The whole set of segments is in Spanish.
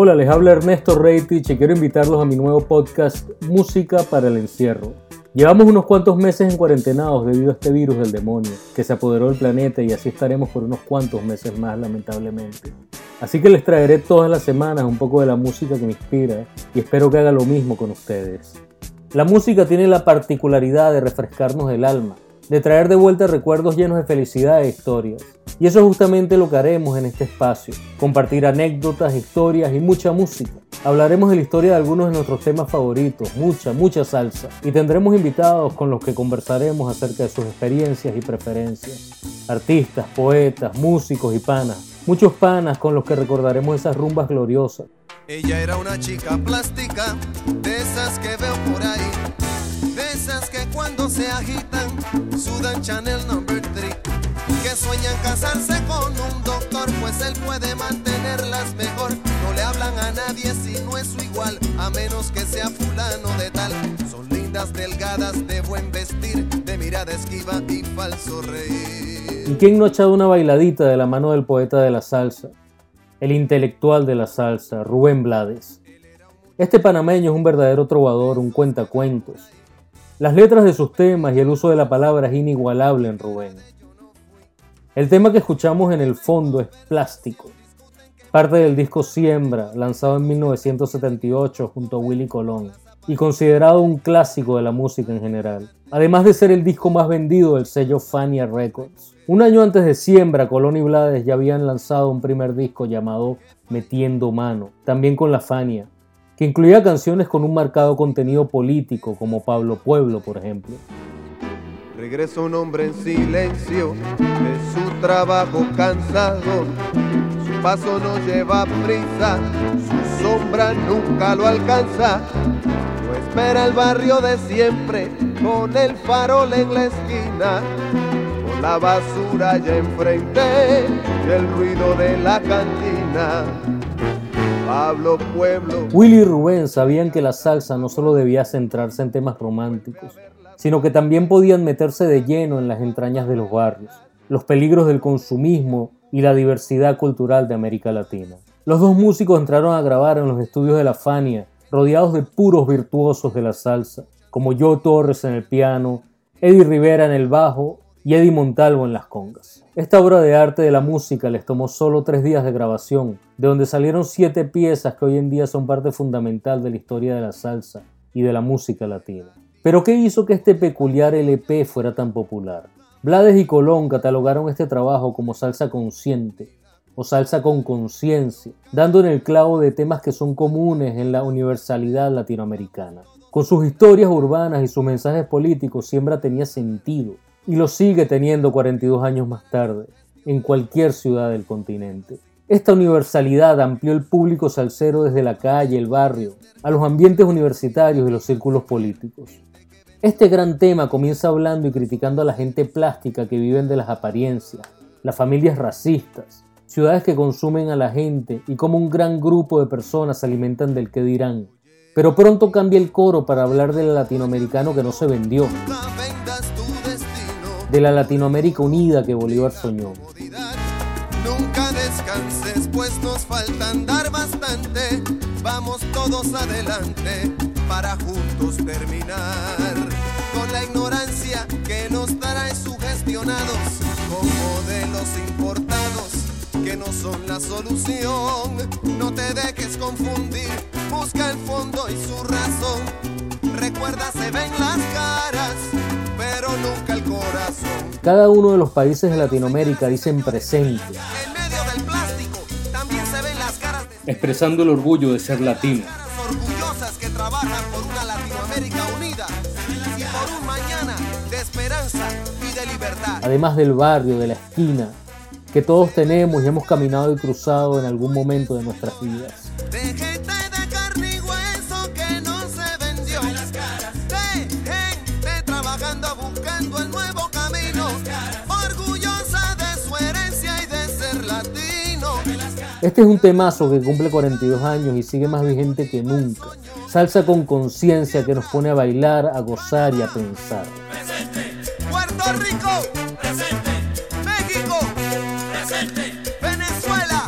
Hola, les habla Ernesto Reitich y quiero invitarlos a mi nuevo podcast Música para el Encierro. Llevamos unos cuantos meses encuarentenados debido a este virus del demonio que se apoderó del planeta y así estaremos por unos cuantos meses más, lamentablemente. Así que les traeré todas las semanas un poco de la música que me inspira y espero que haga lo mismo con ustedes. La música tiene la particularidad de refrescarnos el alma, de traer de vuelta recuerdos llenos de felicidad e historias. Y eso es justamente lo que haremos en este espacio, compartir anécdotas, historias y mucha música. Hablaremos de la historia de algunos de nuestros temas favoritos, mucha salsa, y tendremos invitados con los que conversaremos acerca de sus experiencias y preferencias. Artistas, poetas, músicos y panas, muchos panas con los que recordaremos esas rumbas gloriosas. Ella era una chica plástica, de esas que veo por ahí, de esas que cuando se agitan, sudan Chanel No. 3. Que sueñan casarse con un doctor, pues él puede mantenerlas mejor. No le hablan a nadie si no es su igual, a menos que sea fulano de tal. Son lindas, delgadas, de buen vestir, de mirada esquiva y falso reír. ¿Y quién no ha echado una bailadita de la mano del poeta de la salsa? El intelectual de la salsa, Rubén Blades. Este panameño es un verdadero trovador, un cuentacuentos. Las letras de sus temas y el uso de la palabra es inigualable en Rubén. El tema que escuchamos en el fondo es Plástico, parte del disco Siembra, lanzado en 1978 junto a Willie Colón y considerado un clásico de la música en general, además de ser el disco más vendido del sello Fania Records. Un año antes de Siembra, Colón y Blades ya habían lanzado un primer disco llamado Metiendo Mano, también con la Fania, que incluía canciones con un marcado contenido político, como Pablo Pueblo, por ejemplo. Regresa un hombre en silencio, de su trabajo cansado, su paso no lleva prisa, su sombra nunca lo alcanza, lo espera el barrio de siempre, con el farol en la esquina, con la basura allá enfrente, y el ruido de la cantina. Pablo Pueblo. Willy y Rubén sabían que la salsa no solo debía centrarse en temas románticos, sino que también podían meterse de lleno en las entrañas de los barrios, los peligros del consumismo y la diversidad cultural de América Latina. Los dos músicos entraron a grabar en los estudios de la Fania, rodeados de puros virtuosos de la salsa, como Joe Torres en el piano, Eddie Rivera en el bajo y Eddie Montalvo en las congas. Esta obra de arte de la música les tomó solo 3 días de grabación, de donde salieron 7 piezas que hoy en día son parte fundamental de la historia de la salsa y de la música latina. ¿Pero qué hizo que este peculiar LP fuera tan popular? Blades y Colón catalogaron este trabajo como salsa consciente o salsa con conciencia, dando en el clavo de temas que son comunes en la universalidad latinoamericana. Con sus historias urbanas y sus mensajes políticos, Siembra tenía sentido y lo sigue teniendo 42 años más tarde, en cualquier ciudad del continente. Esta universalidad amplió el público salsero desde la calle, el barrio, a los ambientes universitarios y los círculos políticos. Este gran tema comienza hablando y criticando a la gente plástica que viven de las apariencias, las familias racistas, ciudades que consumen a la gente y cómo un gran grupo de personas se alimentan del qué dirán. Pero pronto cambia el coro para hablar del latinoamericano que no se vendió, de la Latinoamérica unida que Bolívar soñó. Nunca descanses, pues nos falta andar bastante. Vamos todos adelante para juntos terminar con la ignorancia que nos trae sugestionados con modelos importados que no son la solución. No te dejes confundir, busca el fondo y su razón. Recuerda, se ven las caras, pero nunca el corazón. Cada uno de los países de Latinoamérica dicen presente, en medio del plástico, también se ven las caras de... expresando el orgullo de ser latino. Que trabajan por una Latinoamérica unida y por un mañana de esperanza y de libertad. Además del barrio, de la esquina, que todos tenemos y hemos caminado y cruzado en algún momento de nuestras vidas. De gente de carne y hueso que no se vendió, de gente trabajando buscando el nuevo camino, orgullosa de su herencia y de ser latino. Este es un temazo que cumple 42 años y sigue más vigente que nunca. Salsa con conciencia que nos pone a bailar, a gozar y a pensar. Presente, Puerto Rico. Presente, México. Presente, Venezuela.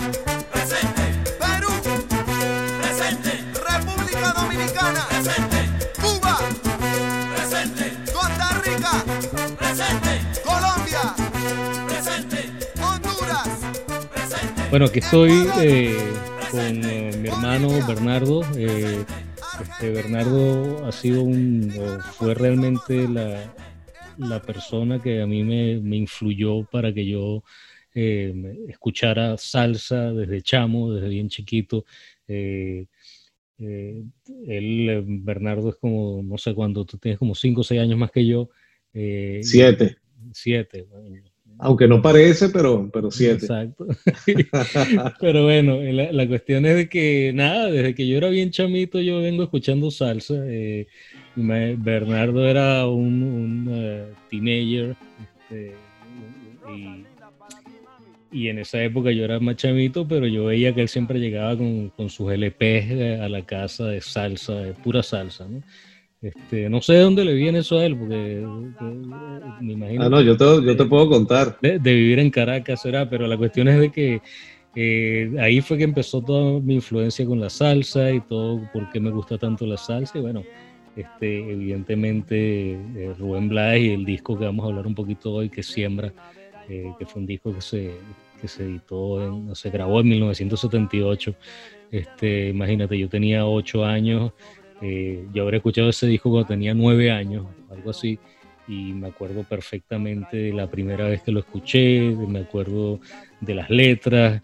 Presente, Perú. Bueno, que estoy con mi hermano Bernardo. Bernardo ha sido fue realmente la persona que a mí me influyó para que yo escuchara salsa desde chamo, desde bien chiquito. Bernardo es como, no sé cuándo, tú tienes como 5 o 6 años más que yo. 7. 7. Aunque no parece, pero 7. Exacto. Pero bueno, la cuestión es de que, nada, desde que yo era bien chamito, yo vengo escuchando salsa. Bernardo era un teenager, y en esa época yo era más chamito, pero yo veía que él siempre llegaba con sus LPs a la casa de salsa, de pura salsa, ¿no? No sé de dónde le viene eso a él, porque me imagino... Ah, no, yo te puedo contar. De vivir en Caracas será, pero la cuestión es de que ahí fue que empezó toda mi influencia con la salsa y todo, por qué me gusta tanto la salsa, y bueno, evidentemente Rubén Blades y el disco que vamos a hablar un poquito hoy, que es Siembra, que fue un disco que se editó, se grabó en 1978, imagínate, yo tenía 8 años... yo habré escuchado ese disco cuando tenía 9 años, algo así, y me acuerdo perfectamente de la primera vez que lo escuché, me acuerdo de las letras,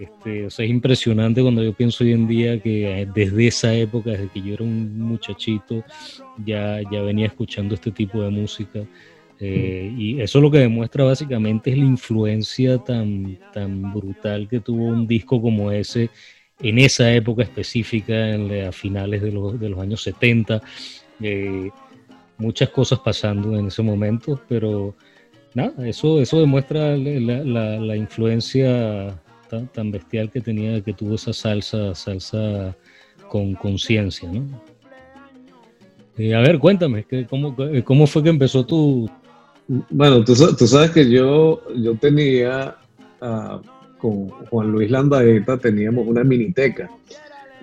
o sea, es impresionante cuando yo pienso hoy en día que desde esa época, desde que yo era un muchachito, ya venía escuchando este tipo de música, y eso lo que demuestra básicamente es la influencia tan brutal que tuvo un disco como ese, en esa época específica, a finales de los años 70, muchas cosas pasando en ese momento, pero nada, eso demuestra la influencia tan bestial que tuvo esa salsa con conciencia, ¿no? A ver, cuéntame, ¿cómo fue que empezó tu...? Bueno, tú sabes que yo tenía... con Juan Luis Landaeta teníamos una miniteca,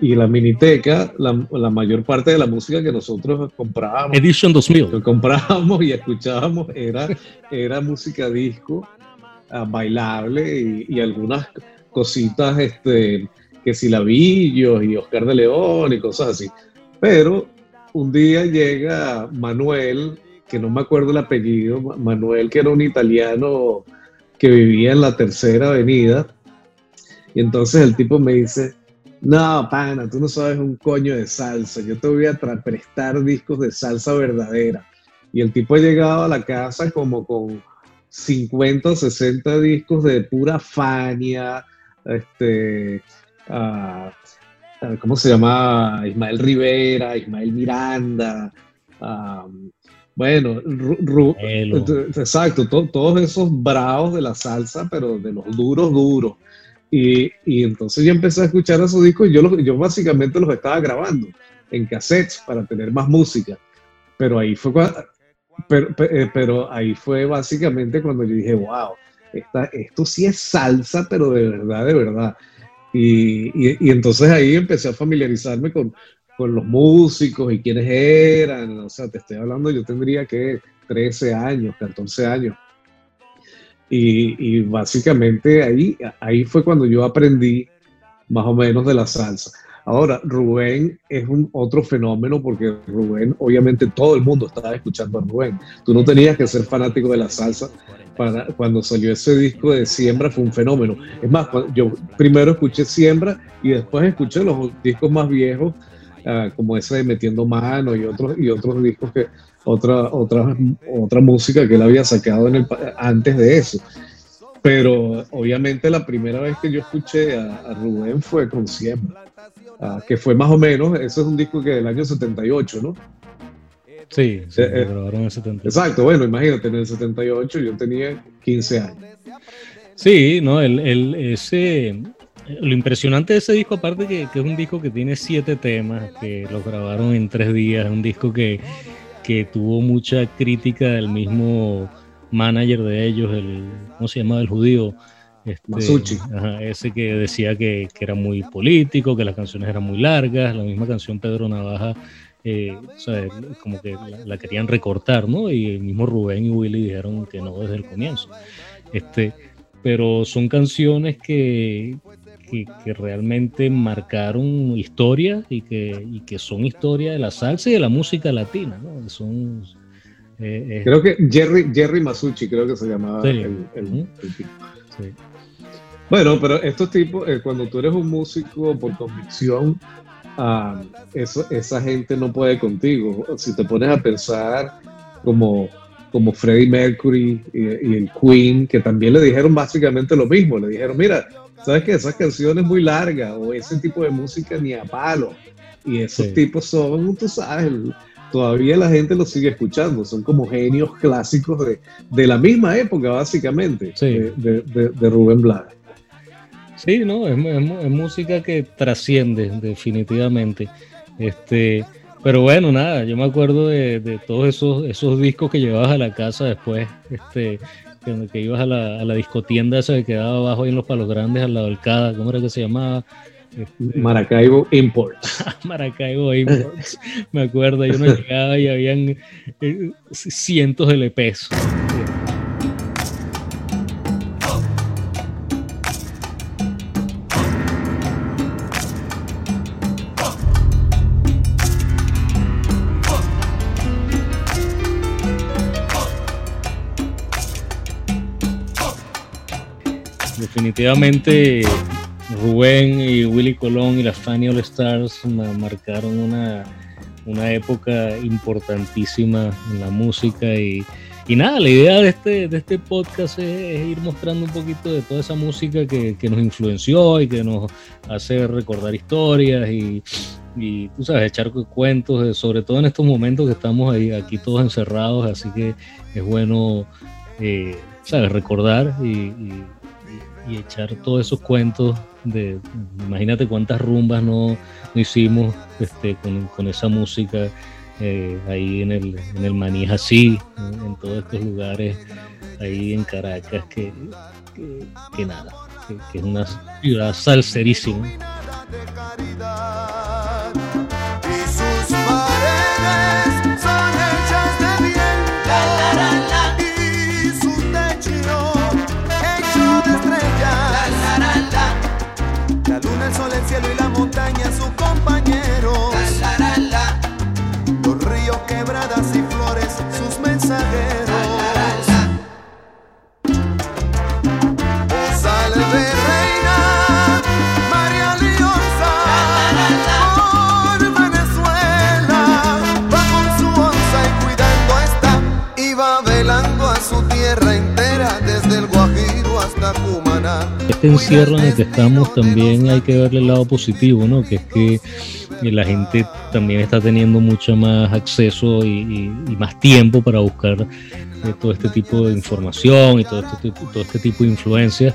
y la miniteca, la mayor parte de la música que nosotros comprábamos, Edition 2000, que comprábamos y escuchábamos era música disco, bailable, y algunas cositas, que si Lavillos y Oscar de León y cosas así, pero un día llega Manuel, que no me acuerdo el apellido, Manuel, que era un italiano que vivía en la Tercera Avenida, y entonces el tipo me dice, no, pana, tú no sabes un coño de salsa, yo te voy a prestar discos de salsa verdadera, y el tipo llegaba a la casa como con 50 o 60 discos de pura Fania, ¿cómo se llama? Ismael Rivera, Ismael Miranda, bueno, exacto, todos esos bravos de la salsa, pero de los duros. Y entonces yo empecé a escuchar esos discos, y yo básicamente los estaba grabando en cassettes para tener más música. Pero ahí fue básicamente cuando yo dije, wow, esto sí es salsa, pero de verdad. Y entonces ahí empecé a familiarizarme con los músicos y quiénes eran, o sea, te estoy hablando, yo tendría que 13 años, 14 años, y básicamente ahí fue cuando yo aprendí más o menos de la salsa. Ahora, Rubén es otro fenómeno, porque Rubén, obviamente todo el mundo estaba escuchando a Rubén, tú no tenías que ser fanático de la salsa, cuando salió ese disco de Siembra fue un fenómeno, es más, yo primero escuché Siembra y después escuché los discos más viejos, como ese de Metiendo Mano y otros discos que otra música que él había sacado antes de eso, pero obviamente la primera vez que yo escuché a Rubén fue con Siembra, que fue más o menos, eso es un disco que del año 78, ¿no? Sí, grabaron en el 78. Exacto, bueno, imagínate, en el 78 yo tenía 15 años. Sí, no, ese... Lo impresionante de ese disco, aparte que es un disco que tiene 7 temas, que los grabaron en 3 días, es un disco que tuvo mucha crítica del mismo manager de ellos, ¿cómo se llamaba? El judío. Masucci. Ajá, ese que decía que era muy político, que las canciones eran muy largas, la misma canción Pedro Navaja, o sea, como que la querían recortar, ¿no? Y el mismo Rubén y Willie dijeron que no desde el comienzo. pero son canciones que realmente marcaron historia y que son historia de la salsa y de la música latina, ¿no? Son, creo que Jerry Masucci, creo que se llamaba el tipo. Sí. Bueno, pero estos tipos, cuando tú eres un músico por convicción, esa gente no puede contigo. Si te pones a pensar como Freddie Mercury y el Queen, que también le dijeron básicamente lo mismo, le dijeron, mira, ¿sabes qué? Esas canciones muy largas o ese tipo de música ni a palo. Y esos tipos son, tú sabes, todavía la gente los sigue escuchando, son como genios clásicos de la misma época, básicamente, de Rubén Blades. Sí, no, es música que trasciende, definitivamente. Pero bueno, nada, yo me acuerdo de todos esos discos que llevabas a la casa después, que ibas a la discotienda esa que quedaba abajo ahí en los Palos Grandes, al lado del CADA, ¿cómo era que se llamaba? Maracaibo Imports. Maracaibo Imports, me acuerdo, yo no llegaba y habían cientos de LPs. Definitivamente Rubén y Willie Colón y la Fania All Stars marcaron una época importantísima en la música y nada, la idea de este podcast es ir mostrando un poquito de toda esa música que nos influenció y que nos hace recordar historias y tú sabes, echar cuentos, sobre todo en estos momentos que estamos ahí, aquí todos encerrados, así que es bueno sabes, recordar y echar todos esos cuentos de, imagínate cuántas rumbas no hicimos con esa música ahí en el Manija, así en todos estos lugares ahí en Caracas que nada, que es una ciudad salserísima. El sol, el cielo y la montaña, sus compañeros. La, la, la, la. Los ríos, quebradas y flores, sus mensajeros. La, la, la, la. Oh, salve reina María Liosa. La, la, la, la. Por Venezuela va con su onza y cuidando está. Y va velando a su tierra entera, desde el Guajiro hasta Cumaná. Este encierro en el que estamos también hay que verle el lado positivo, ¿no? Que es que la gente también está teniendo mucho más acceso y más tiempo para buscar todo este tipo de información y todo este tipo de influencias.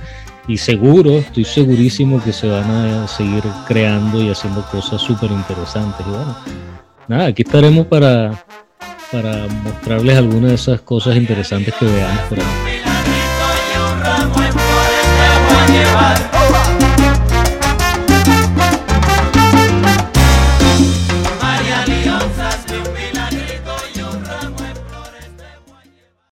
Y seguro, estoy segurísimo que se van a seguir creando y haciendo cosas súper interesantes. Y bueno, nada, aquí estaremos para mostrarles algunas de esas cosas interesantes que veamos por ahí. Llevar